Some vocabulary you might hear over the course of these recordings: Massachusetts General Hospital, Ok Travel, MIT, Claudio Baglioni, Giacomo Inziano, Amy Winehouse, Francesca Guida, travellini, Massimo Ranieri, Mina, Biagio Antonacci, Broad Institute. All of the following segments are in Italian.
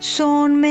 Son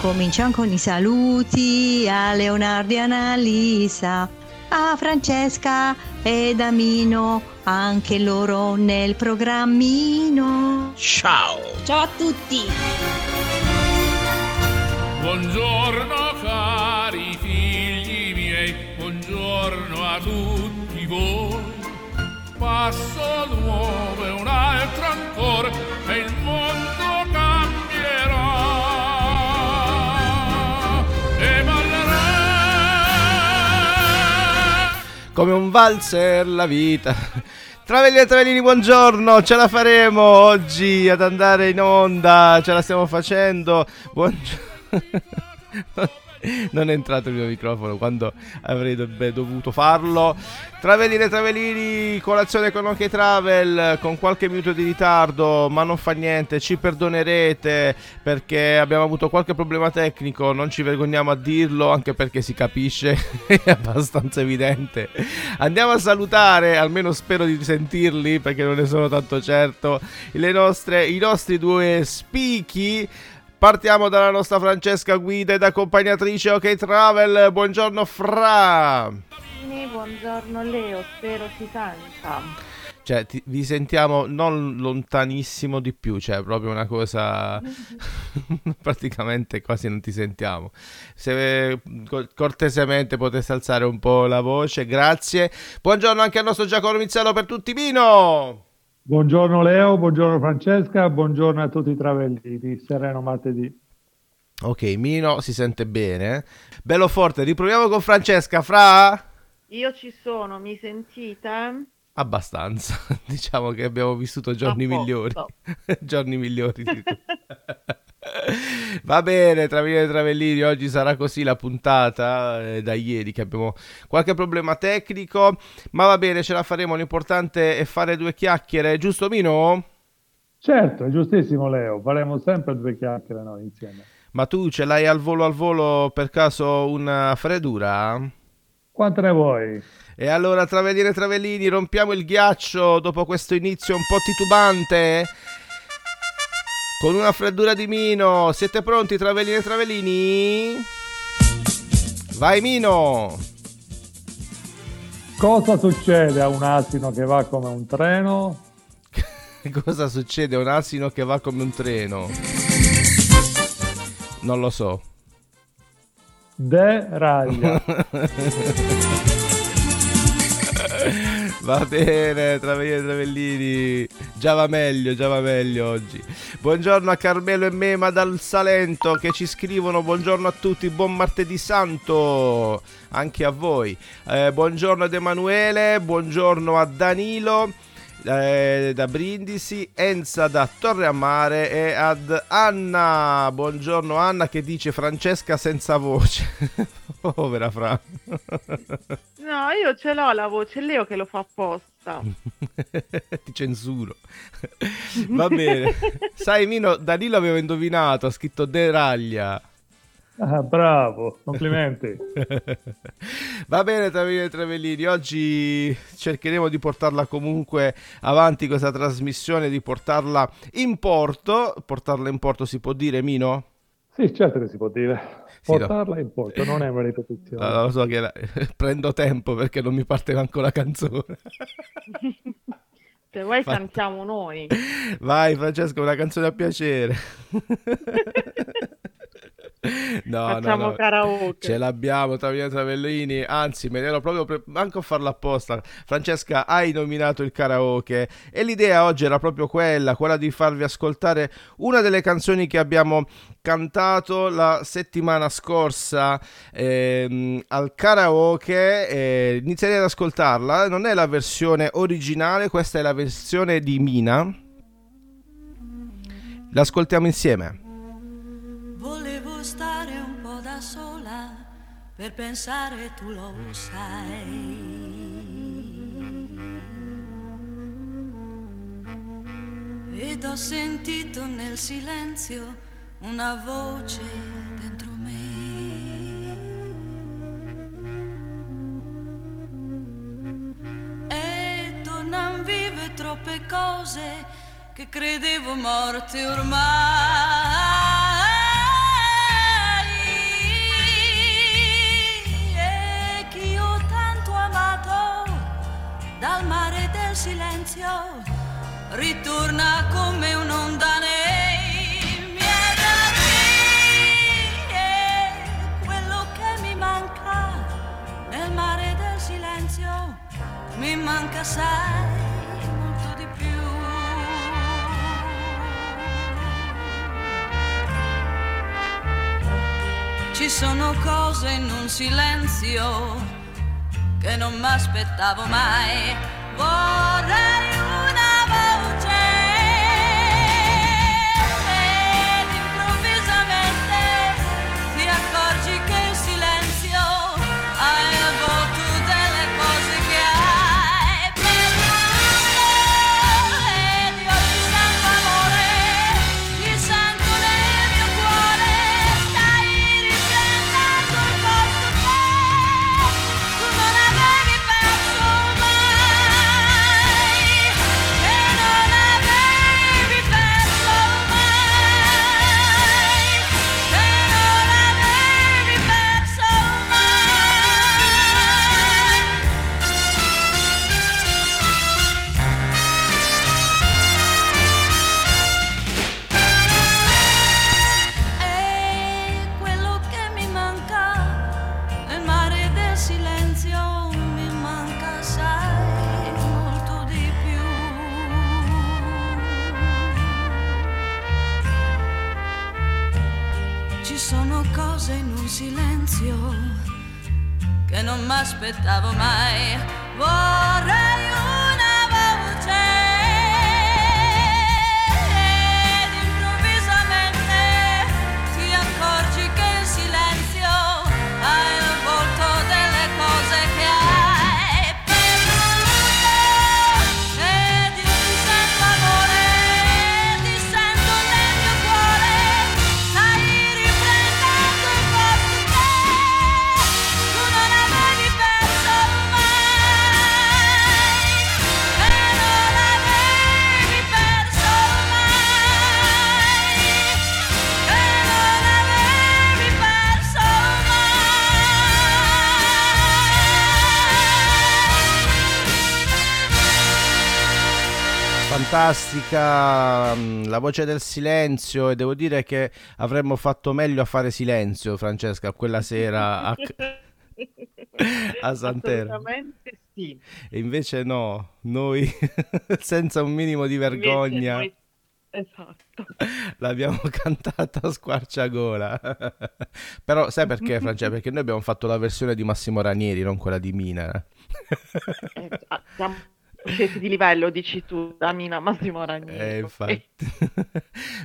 Cominciamo con i saluti a Leonardo e Annalisa, a Francesca ed Amino, anche loro nel programmino. Ciao! Ciao a tutti! Buongiorno cari figli miei, buongiorno a tutti voi. Passo nuovo e un altro ancora e il mondo cambierà. Come un valzer la vita. Travelli e travellini, buongiorno, ce la faremo oggi ad andare in onda, ce la stiamo facendo. Buongiorno. Non è entrato il mio microfono quando avrei dovuto farlo. Travelline e travellini, colazione con Ok Travel, con qualche minuto di ritardo, ma non fa niente, ci perdonerete perché abbiamo avuto qualche problema tecnico, non ci vergogniamo a dirlo, anche perché si capisce, è abbastanza evidente. Andiamo a salutare, almeno spero di sentirli perché non ne sono tanto certo, i nostri due speaky. Partiamo dalla nostra Francesca Guida ed accompagnatrice Ok Travel. Buongiorno Fra. Buongiorno Leo, spero si senta. Cioè, vi sentiamo non lontanissimo di più, cioè proprio una cosa praticamente quasi non ti sentiamo. Se cortesemente poteste alzare un po' la voce, grazie. Buongiorno anche al nostro Giacomo Inziano per tutti Mino. Buongiorno Leo, buongiorno Francesca, buongiorno a tutti i travellini, sereno martedì. Ok, Mino si sente bene, bello forte, riproviamo con Francesca, Fra? Io ci sono, mi sentite? Abbastanza, diciamo che abbiamo vissuto giorni migliori. Va bene, travellini e travellini, oggi sarà così la puntata da ieri che abbiamo qualche problema tecnico, ma va bene, ce la faremo, l'importante è fare due chiacchiere, giusto Mino? Certo, è giustissimo Leo, faremo sempre due chiacchiere noi insieme. Ma tu ce l'hai al volo per caso una freddura? Quante ne vuoi? E allora travellini e travellini, rompiamo il ghiaccio dopo questo inizio un po' titubante con una freddura di Mino. Siete pronti travellini e travellini? Vai Mino! Cosa succede a un asino che va come un treno? Cosa succede a un asino che va come un treno? Non lo so. Deraglia. Va bene, travellini e travellini, già va meglio oggi. Buongiorno a Carmelo e Mema dal Salento che ci scrivono, buongiorno a tutti, buon martedì santo anche a voi. Buongiorno ad Emanuele, buongiorno a Danilo da Brindisi, Enza da Torre a Mare e ad Anna, buongiorno Anna che dice Francesca senza voce. Povera Fra. No, io ce l'ho la voce, Leo che lo fa apposta. Ti censuro. Va bene. Sai Mino, Danilo aveva indovinato, ha scritto deraglia. Ah, bravo, complimenti. Va bene travellini e travellini, oggi cercheremo di portarla comunque avanti questa trasmissione, di portarla in porto si può dire Mino? Sì, certo che si può dire. Portarla in porto non è una ripetizione. No, lo so che prendo tempo perché non mi parte manco la canzone. Se vuoi cantiamo noi. Vai Francesco, una canzone a piacere. facciamo karaoke. Ce l'abbiamo, Tavia Travellini, anzi me ne ero proprio manco a farla apposta. Francesca, hai nominato il karaoke e l'idea oggi era proprio quella di farvi ascoltare una delle canzoni che abbiamo cantato la settimana scorsa al karaoke. Inizierei ad ascoltarla, non è la versione originale, questa è la versione di Mina. L'ascoltiamo insieme. Volevo stare un po' da sola per pensare, tu lo sai, ed ho sentito nel silenzio una voce dentro me, e tornan vive troppe cose che credevo morte ormai, e che io tanto amato dal mare del silenzio ritorna come un'onda nera. Mi manca, sai, molto di più. Ci sono cose in un silenzio che non mi aspettavo mai. Vorrei una voce ed improvvisamente ti accorgi che il silenzio hai avuto delle cose che non m'aspettavo mai. Vorrei una voce ed improvvisamente ti accorgi che il silenzio ha il volto delle cose che hai perduto, ed io ti sento amore, ti sento nel mio cuore, stai riprendendo il posto che tu non hai. Fantastica la voce del silenzio, e devo dire che avremmo fatto meglio a fare silenzio, Francesca, quella sera a Sant'Ero. Assolutamente sì. E invece no, noi senza un minimo di vergogna noi... Esatto. L'abbiamo cantata a squarciagola. Però sai perché, Francesca? Perché noi abbiamo fatto la versione di Massimo Ranieri, non quella di Mina. Scesi di livello, dici tu, da Mina Massimo Ranieri. Infatti.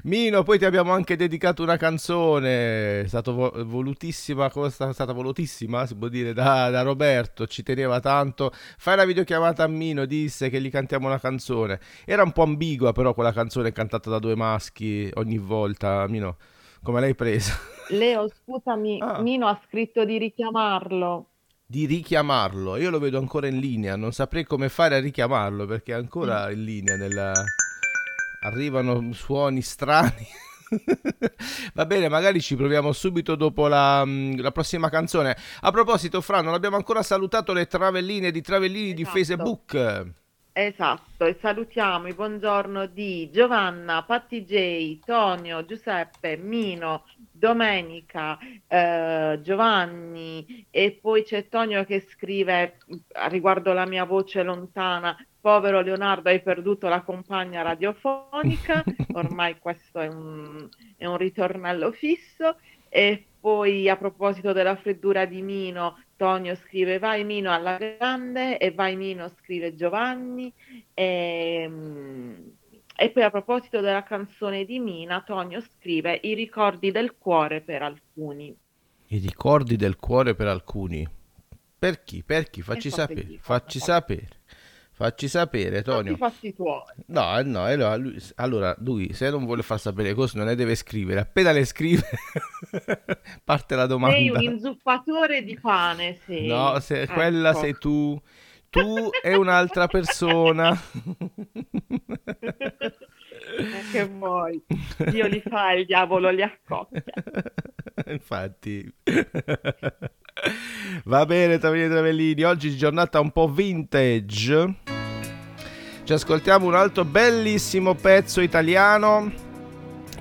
Mino, poi ti abbiamo anche dedicato una canzone, è stata volutissima, si può dire, da Roberto, ci teneva tanto. Fai la videochiamata a Mino, disse che gli cantiamo una canzone. Era un po' ambigua però quella canzone, cantata da due maschi ogni volta. Mino, come l'hai presa? Leo, scusami, Mino ha scritto di richiamarlo. Io lo vedo ancora in linea, non saprei come fare a richiamarlo perché è ancora in linea arrivano suoni strani. Va bene, magari ci proviamo subito dopo la prossima canzone. A proposito, Fra, non abbiamo ancora salutato le Travelline di Esatto. Facebook. Esatto, e salutiamo i buongiorno di Giovanna, Patti J, Tonio, Giuseppe, Mino, Domenica, Giovanni, e poi c'è Tonio che scrive riguardo la mia voce lontana: povero Leonardo, hai perduto la compagna radiofonica. Ormai questo è un ritornello fisso. E poi, a proposito della freddura di Mino, Tonio scrive: vai Mino alla grande, e vai Mino, scrive Giovanni. E poi, a proposito della canzone di Mina, Tonio scrive: i ricordi del cuore per alcuni. I ricordi del cuore per alcuni. Per chi? Per chi? Facci sapere. Facci sapere. Facci sapere, Tonio. Fatti tuoi. No, allora lui se non vuole far sapere cose non le deve scrivere. Appena le scrive parte la domanda. Sei un inzuppatore di pane, sì. No, quella sei tu. Tu e un'altra persona. Che vuoi? Dio li fa, il diavolo li accoppia. Infatti. Va bene, Tavellini e Travellini, oggi giornata un po' vintage. Ci ascoltiamo un altro bellissimo pezzo italiano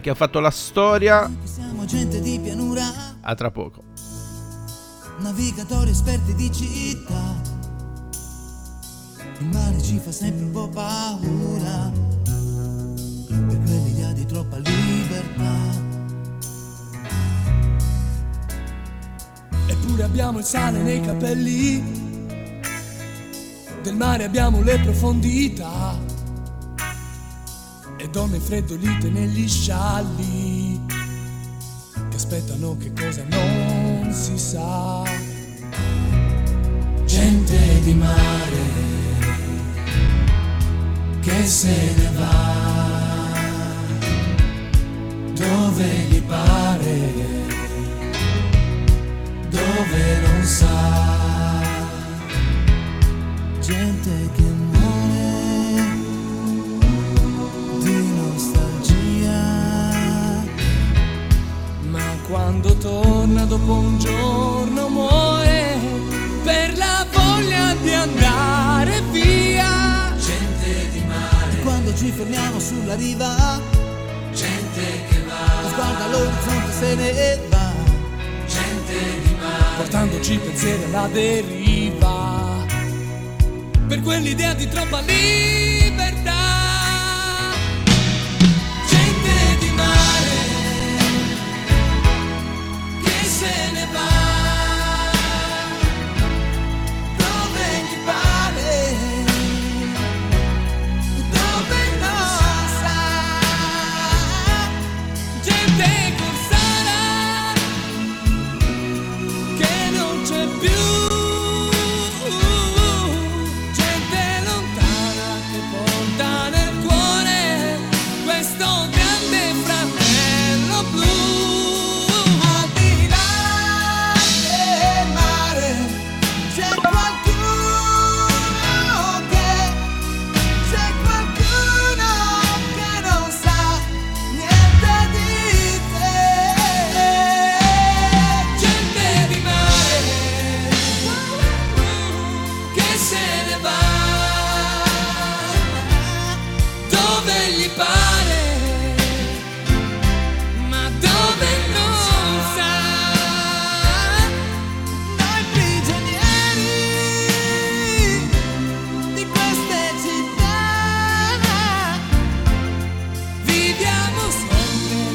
che ha fatto la storia. Siamo gente di pianura. A tra poco. Navigatori esperti di città. Il mare ci fa sempre un po' paura, per quell'idea di troppa libertà. Eppure abbiamo il sale nei capelli, del mare abbiamo le profondità, e donne freddolite negli scialli, che aspettano che cosa non si sa. Gente di mare che se ne va dove gli pare, dove non sa. Gente che muore di nostalgia, ma quando torna dopo un giorno muore per la voglia di andare via. Quando ci fermiamo sulla riva, gente che va, sguarda l'orizzonte, se ne va. Gente di mare, portandoci pensieri alla deriva, per quell'idea di troppa libertà. Gente di mare che se ne va. Sempre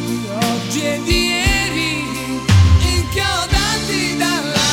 di oggi e di ieri, inchiodati dalla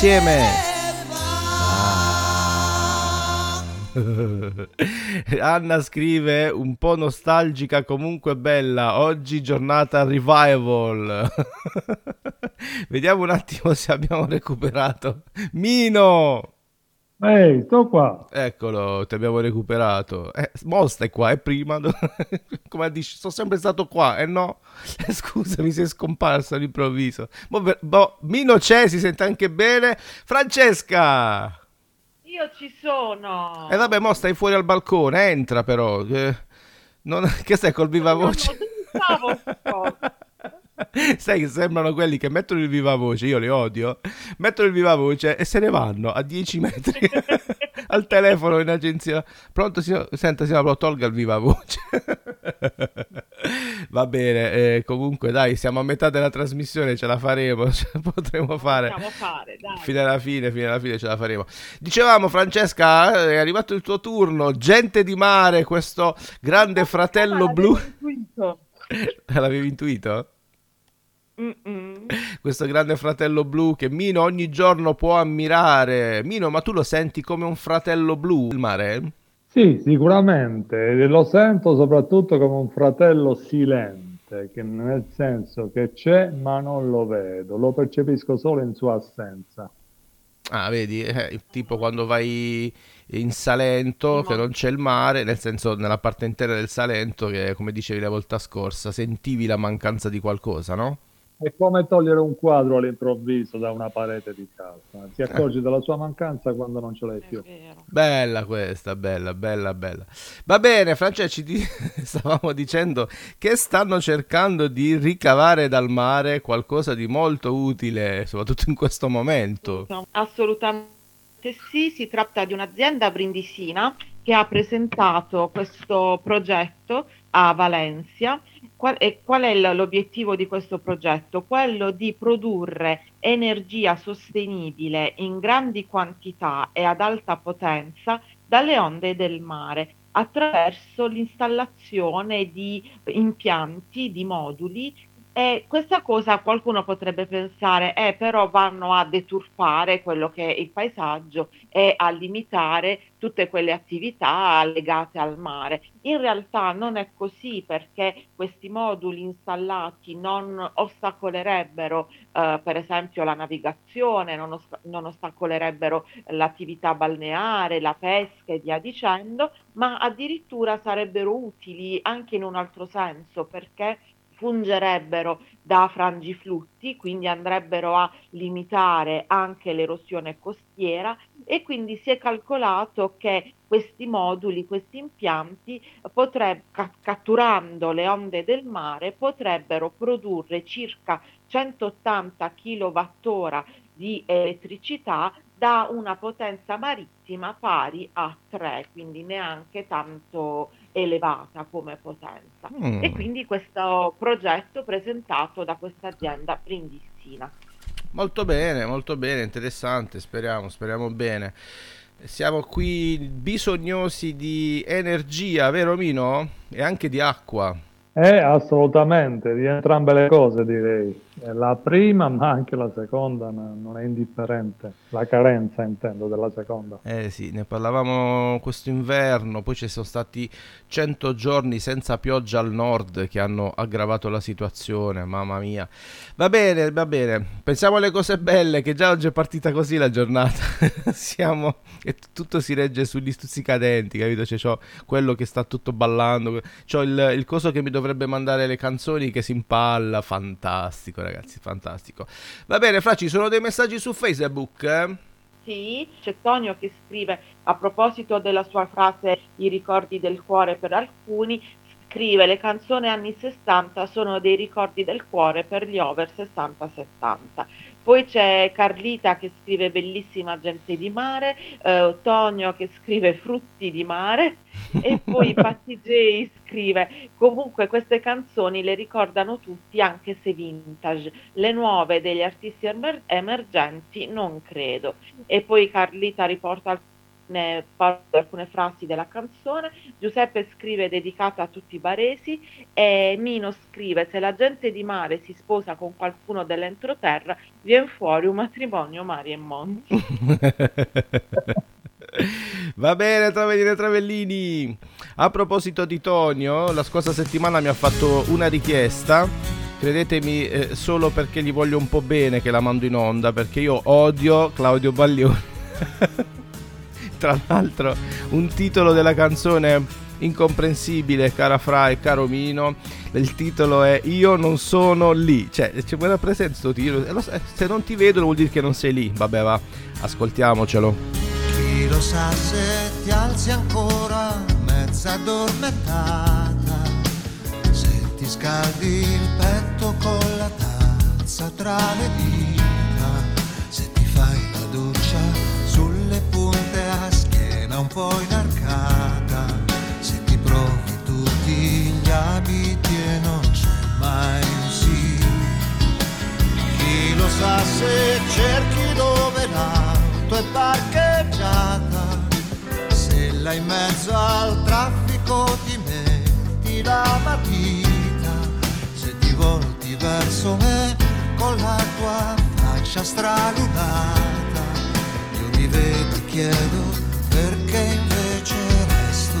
insieme. Anna scrive: un po' nostalgica, comunque bella. Oggi giornata revival. Vediamo un attimo se abbiamo recuperato Mino. Ehi, sto qua. Eccolo, ti abbiamo recuperato. Mosta è qua, è prima. Come dici, sono sempre stato qua. No, scusami, sei scomparso all'improvviso. Mino c'è, si sente anche bene. Francesca, io ci sono. E vabbè, mo stai fuori al balcone, entra però. Non... Che stai col vivavoce? No, sai che sembrano quelli che mettono il vivavoce, io li odio, mettono il vivavoce e se ne vanno a 10 metri al telefono in agenzia. Pronto, signor... Senta, signora, tolga il vivavoce. Va bene, comunque dai, siamo a metà della trasmissione, ce la faremo, ce la potremo fare. Dai. Fino alla fine ce la faremo. Dicevamo, Francesca, è arrivato il tuo turno, gente di mare, questo grande fratello blu. L'avevi intuito? Mm-mm. Questo grande fratello blu che Mino ogni giorno può ammirare. Mino, ma tu lo senti come un fratello blu il mare? Sì, sicuramente, lo sento soprattutto come un fratello silente, che nel senso che c'è ma non lo vedo, lo percepisco solo in sua assenza. Ah, vedi, tipo quando vai in Salento che non c'è il mare, nel senso nella parte intera del Salento che, come dicevi la volta scorsa, sentivi la mancanza di qualcosa, no? È come togliere un quadro all'improvviso da una parete di casa. Ti accorgi della sua mancanza quando non ce l'hai più. Bella questa, bella. Va bene, Francesca, stavamo dicendo che stanno cercando di ricavare dal mare qualcosa di molto utile, soprattutto in questo momento. Assolutamente sì, si tratta di un'azienda brindisina che ha presentato questo progetto a Valencia. Qual è l'obiettivo di questo progetto? Quello di produrre energia sostenibile in grandi quantità e ad alta potenza dalle onde del mare attraverso l'installazione di impianti, di moduli. E questa cosa qualcuno potrebbe pensare, però vanno a deturpare quello che è il paesaggio e a limitare tutte quelle attività legate al mare. In realtà non è così, perché questi moduli installati non ostacolerebbero per esempio la navigazione, non ostacolerebbero l'attività balneare, la pesca e via dicendo, ma addirittura sarebbero utili anche in un altro senso, perché fungerebbero da frangiflutti, quindi andrebbero a limitare anche l'erosione costiera, e quindi si è calcolato che questi moduli, questi impianti, catturando le onde del mare, potrebbero produrre circa 180 kWh di elettricità da una potenza marittima pari a 3, quindi neanche tanto elevata come potenza. E quindi questo progetto presentato da questa azienda brindisina. Molto bene, interessante, speriamo bene. Siamo qui bisognosi di energia, vero Mino? E anche di acqua. Assolutamente, di entrambe le cose direi. La prima, ma anche la seconda, non è indifferente. La carenza, intendo, della seconda. Sì, ne parlavamo questo inverno, poi ci sono stati 100 giorni senza pioggia al nord che hanno aggravato la situazione, mamma mia. Va bene, pensiamo alle cose belle, che già oggi è partita così la giornata. E tutto si regge sugli stuzzicadenti, capito? Cioè, c'ho quello che sta tutto ballando, c'ho il coso che mi dovrebbe mandare le canzoni che si impalla, fantastico. Ragazzi, fantastico. Va bene, Fra, ci sono dei messaggi su Facebook? Sì, c'è Tonio che scrive, a proposito della sua frase i ricordi del cuore per alcuni, scrive: le canzoni anni 60 sono dei ricordi del cuore per gli over 60-70. Poi c'è Carlita che scrive bellissima gente di mare, Tonio che scrive frutti di mare e poi Patti J scrive: comunque queste canzoni le ricordano tutti, anche se vintage, le nuove degli artisti emergenti non credo. E poi Carlita riporta ne parlo di alcune frasi della canzone. Giuseppe scrive dedicata a tutti i baresi e Mino scrive: se la gente di mare si sposa con qualcuno dell'entroterra viene fuori un matrimonio mari e monti. Va bene, Travellini e Travellini, a proposito di Tonio, la scorsa settimana mi ha fatto una richiesta, credetemi, solo perché gli voglio un po' bene che la mando in onda, perché io odio Claudio Baglioni. Tra l'altro un titolo della canzone incomprensibile, cara Fra e caro Mino, il titolo è Io non sono lì, cioè ci vuole presente sto titolo, se non ti vedo vuol dire che non sei lì. Vabbè, va, ascoltiamocelo. Chi lo sa se ti alzi ancora mezza addormentata, se ti scaldi il petto con la tazza tra le dita, se ti fai la doccia sulle punte a schiena un po' inarcata, se ti provi tutti gli abiti e non c'è mai un sì. Chi lo sa se cerchi dove la è parcheggiata, se là in mezzo al traffico ti metti la matita, se ti volti verso me con la tua faccia stralunata, io mi vedo e chiedo perché invece resto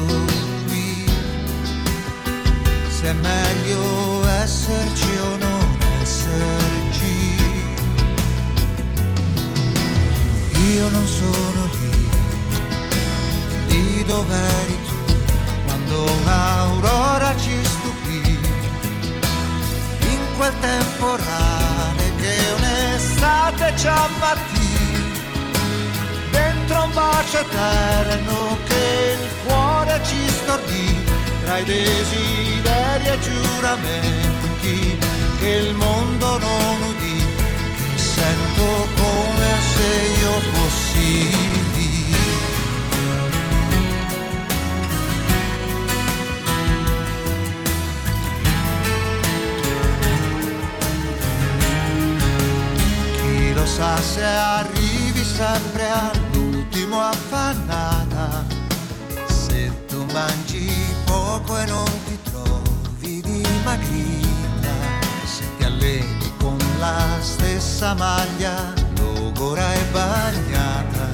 qui, se è meglio esserci o non esserci. Io non sono lì dove eri tu quando un'aurora ci stupì, in quel temporale che un'estate ci abbattì, dentro un bacio eterno che il cuore ci stordì, tra i desideri e giuramenti che il mondo non udì, che sento come se io fossi lì. Chi lo sa se arrivi sempre all'ultimo affannata, se tu mangi poco e non ti trovi dimagrita, se ti alleni con la stessa maglia ora è bagnata,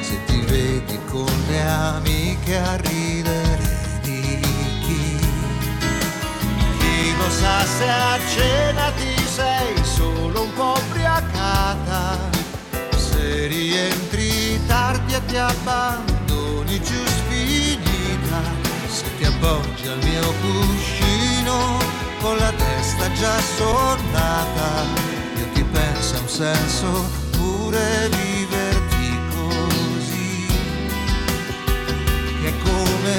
se ti vedi con le amiche a ridere di chi. Chi lo sa se a cena ti sei solo un po' ubriacata, se rientri tardi e ti abbandoni giù sfinita, se ti appoggi al mio cuscino con la testa già sonnata, io ti penso a un senso viverti così, che è come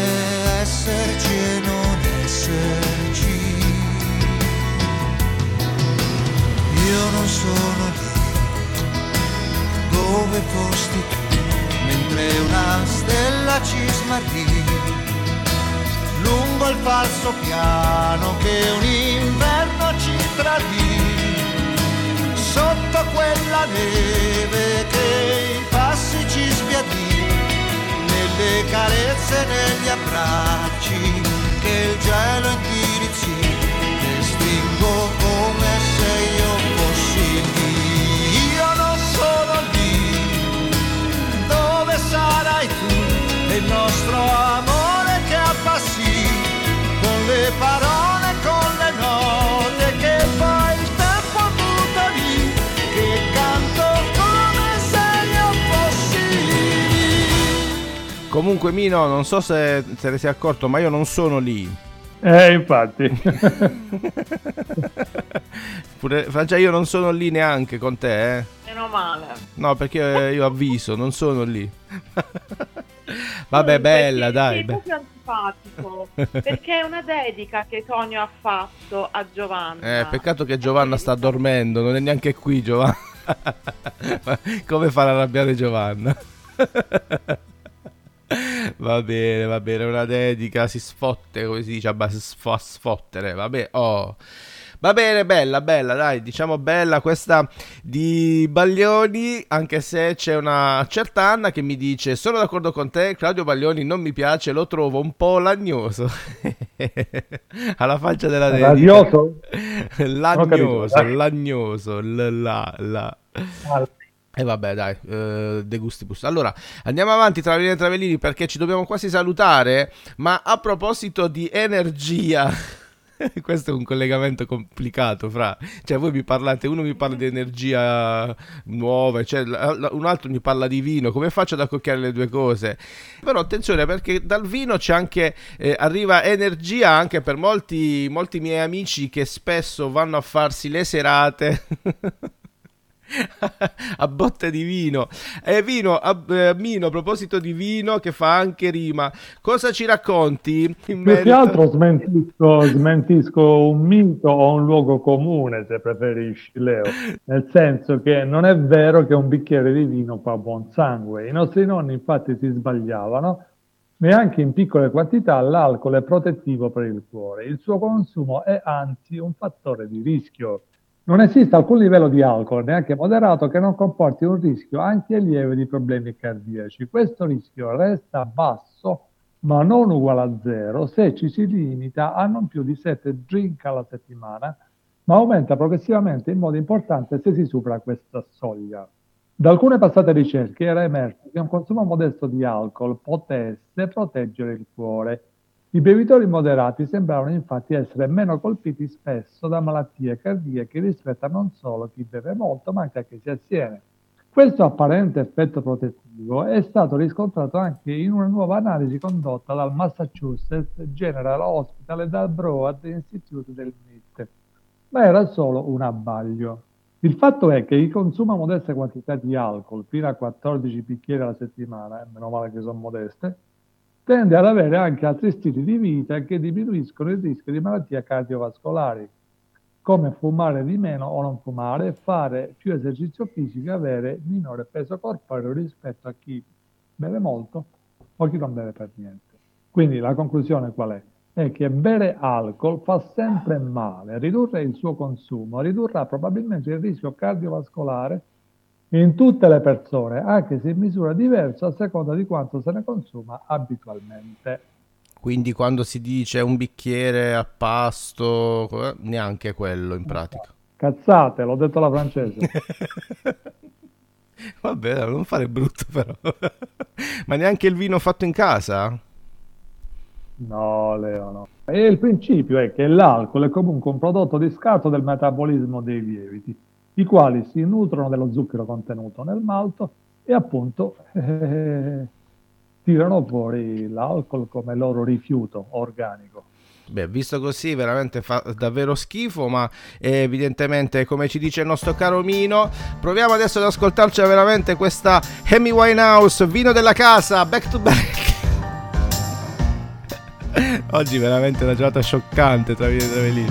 esserci e non esserci. Io non sono lì dove fosti tu, mentre una stella ci smarrì lungo il falso piano che un inverno ci tradì, sotto quella neve che i passi ci sbiadì, nelle carezze e negli abbracci che il gelo indirizzi, e stringo come se io fossi lì. Io non sono lì dove sarai tu, e il nostro amore che abbassi con le parole, con le note che fai il tempo tutto lì. Comunque Mino, non so se te ne sei accorto, ma io non sono lì. Infatti. Pure, Francia, io non sono lì neanche con te, eh? Meno male. No, perché io avviso, non sono lì. Vabbè, sì, bella, dai. È proprio antipatico, perché è una dedica che Tonio ha fatto a Giovanna. Peccato che Giovanna sta dormendo, non è neanche qui Giovanna. Come far arrabbiare Giovanna? Va bene, una dedica si sfotte, come si dice, a sfottere, vabbè, oh. Va bene, bella, dai, diciamo bella questa di Baglioni, anche se c'è una certa Anna che mi dice: sono d'accordo con te, Claudio Baglioni non mi piace, lo trovo un po' lagnoso. Alla faccia della dedica. Lagnoso, la. E vabbè, dai, de gustibus. Allora, andiamo avanti, Travelini e Travelini, perché ci dobbiamo quasi salutare, ma a proposito di energia, questo è un collegamento complicato fra... Cioè, voi mi parlate, uno mi parla di energia nuova, cioè, un altro mi parla di vino, come faccio ad accocchiare le due cose? Però attenzione, perché dal vino c'è anche, arriva energia anche per molti miei amici che spesso vanno a farsi le serate... a botte di vino. E vino Mino, a proposito di vino che fa anche rima, cosa ci racconti? Più che altro smentisco un mito o un luogo comune, se preferisci, Leo, nel senso che non è vero che un bicchiere di vino fa buon sangue. I nostri nonni infatti si sbagliavano, neanche in piccole quantità l'alcol è protettivo per il cuore, il suo consumo è anzi un fattore di rischio. Non esiste alcun livello di alcol, neanche moderato, che non comporti un rischio anche lieve di problemi cardiaci. Questo rischio resta basso, ma non uguale a zero, se ci si limita a non più di 7 drink alla settimana, ma aumenta progressivamente in modo importante se si supera questa soglia. Da alcune passate ricerche era emerso che un consumo modesto di alcol potesse proteggere il cuore. I bevitori moderati sembravano infatti essere meno colpiti spesso da malattie cardiache rispetto a non solo chi beve molto, ma anche a chi si astiene. Questo apparente effetto protettivo è stato riscontrato anche in una nuova analisi condotta dal Massachusetts General Hospital e dal Broad Institute del MIT, ma era solo un abbaglio. Il fatto è che chi consuma modeste quantità di alcol, fino a 14 bicchieri alla settimana, meno male che sono modeste, tende ad avere anche altri stili di vita che diminuiscono il rischio di malattie cardiovascolari, come fumare di meno o non fumare, fare più esercizio fisico e avere minore peso corporeo rispetto a chi beve molto o chi non beve per niente. Quindi la conclusione qual è? È che bere alcol fa sempre male, ridurre il suo consumo ridurrà probabilmente il rischio cardiovascolare in tutte le persone, anche se in misura diversa a seconda di quanto se ne consuma abitualmente. Quindi quando si dice un bicchiere a pasto, neanche quello in pratica. Cazzate, l'ho detto alla francese. Vabbè, non fare brutto però. Ma neanche il vino fatto in casa? No, Leo, no. E il principio è che l'alcol è comunque un prodotto di scarto del metabolismo dei lieviti, i quali si nutrono dello zucchero contenuto nel malto e appunto tirano fuori l'alcol come loro rifiuto organico. Beh, visto così veramente fa davvero schifo, ma evidentemente, come ci dice il nostro caro Mino, proviamo adesso ad ascoltarci veramente questa Amy Winehouse, Vino della casa, back to back. Oggi veramente una giornata scioccante tra via e Travellini.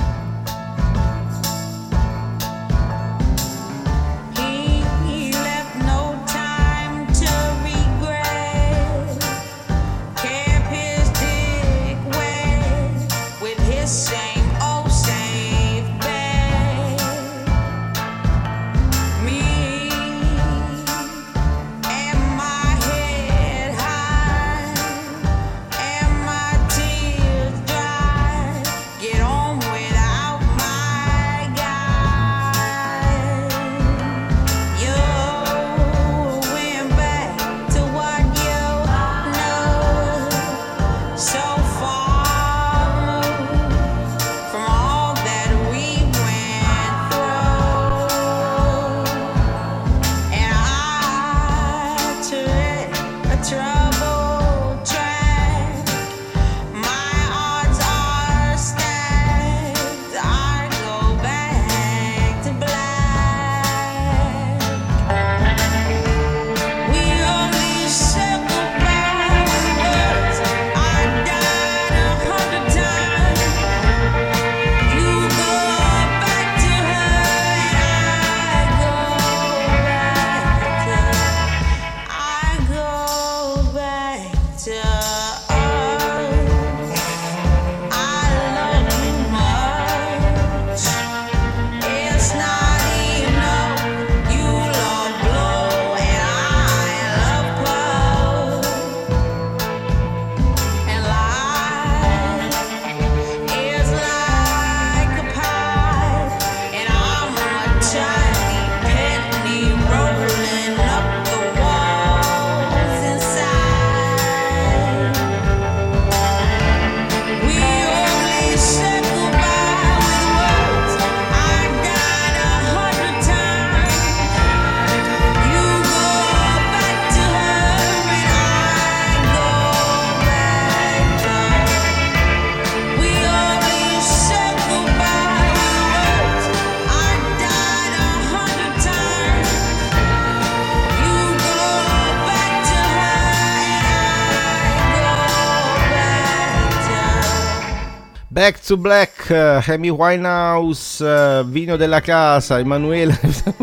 Back to Black, Amy Winehouse, Vino della Casa, Emanuele,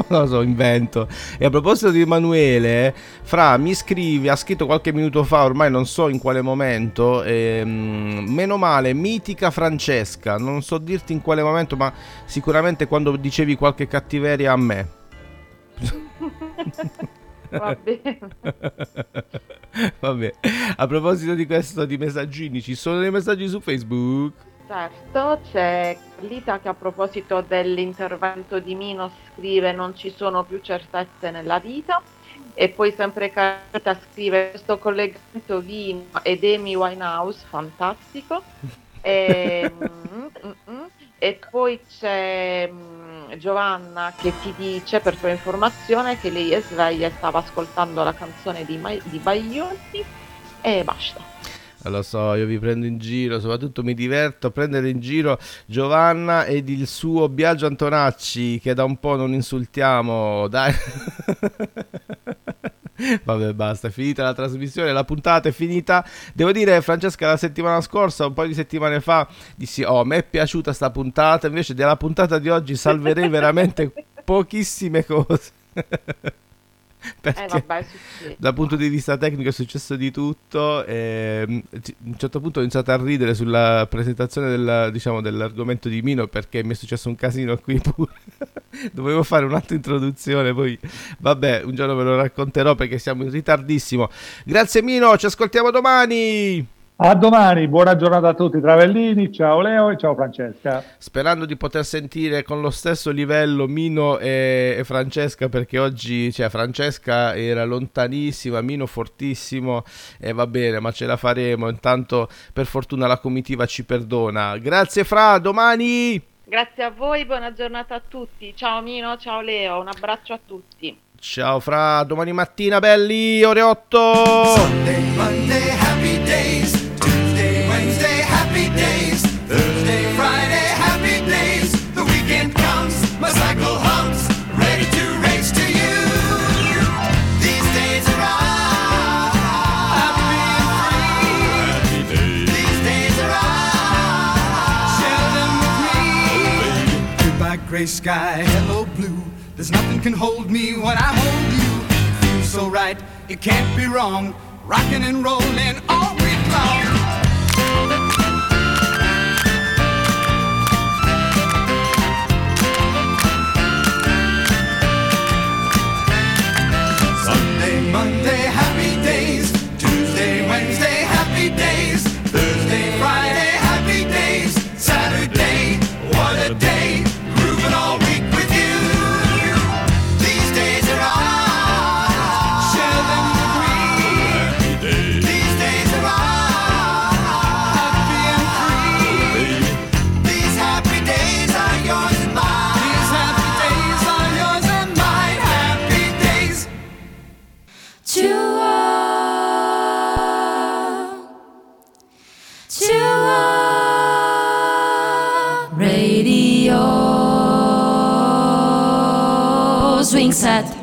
non lo so, invento. E a proposito di Emanuele, Fra mi scrive, ha scritto qualche minuto fa, ormai non so in quale momento, meno male, mitica Francesca, non so dirti in quale momento, ma sicuramente quando dicevi qualche cattiveria a me. Vabbè, a proposito di questo, di messaggini, ci sono dei messaggi su Facebook? Certo, c'è Lita che a proposito dell'intervento di Mino scrive: non ci sono più certezze nella vita. E poi sempre Carita scrive: questo collegamento Vino ed Amy Winehouse, fantastico. E poi c'è Giovanna che ti dice, per tua informazione, che lei è sveglia e stava ascoltando la canzone di Baglioni e basta. Lo so, io vi prendo in giro, soprattutto mi diverto a prendere in giro Giovanna ed il suo Biagio Antonacci, che da un po' non insultiamo, dai. Vabbè, basta, è finita la trasmissione, la puntata è finita. Devo dire, Francesca, la settimana scorsa, un paio di settimane fa, dissi: oh, mi è piaciuta sta puntata, invece della puntata di oggi salverei veramente pochissime cose. Perché vabbè, dal punto di vista tecnico è successo di tutto. A un certo punto ho iniziato a ridere sulla presentazione dell'argomento di Mino, perché mi è successo un casino qui pure. Dovevo fare un'altra introduzione, poi vabbè, un giorno ve lo racconterò perché siamo in ritardissimo. Grazie Mino, ci ascoltiamo domani. A domani, buona giornata a tutti travellini, ciao Leo e ciao Francesca. Sperando di poter sentire con lo stesso livello Mino e Francesca, perché oggi, cioè, Francesca era lontanissima, Mino fortissimo, e va bene, ma ce la faremo. Intanto per fortuna la comitiva ci perdona. Grazie Fra, domani! Grazie a voi, buona giornata a tutti, ciao Mino, ciao Leo, un abbraccio a tutti. Ciao Fra, domani mattina belli, ore 8! Sunday, Monday, happy days. Thursday, Friday, happy days. The weekend comes, my cycle hums, ready to race to you. These days are all happy days. These days are all, share them with me. Oh, goodbye gray sky, hello blue. There's nothing can hold me when I hold you. Feels so right, it can't be wrong. Rockin' and rollin' all week long. Monday, happy days. Tuesday, Wednesday, happy days. Thursday, Friday, happy days. Saturday, what a day. Grooving all week with you. These days are all, share them with me. These days are all, happy and free. These happy days are yours and mine. These happy days are yours and mine. Happy days to a radio swing set.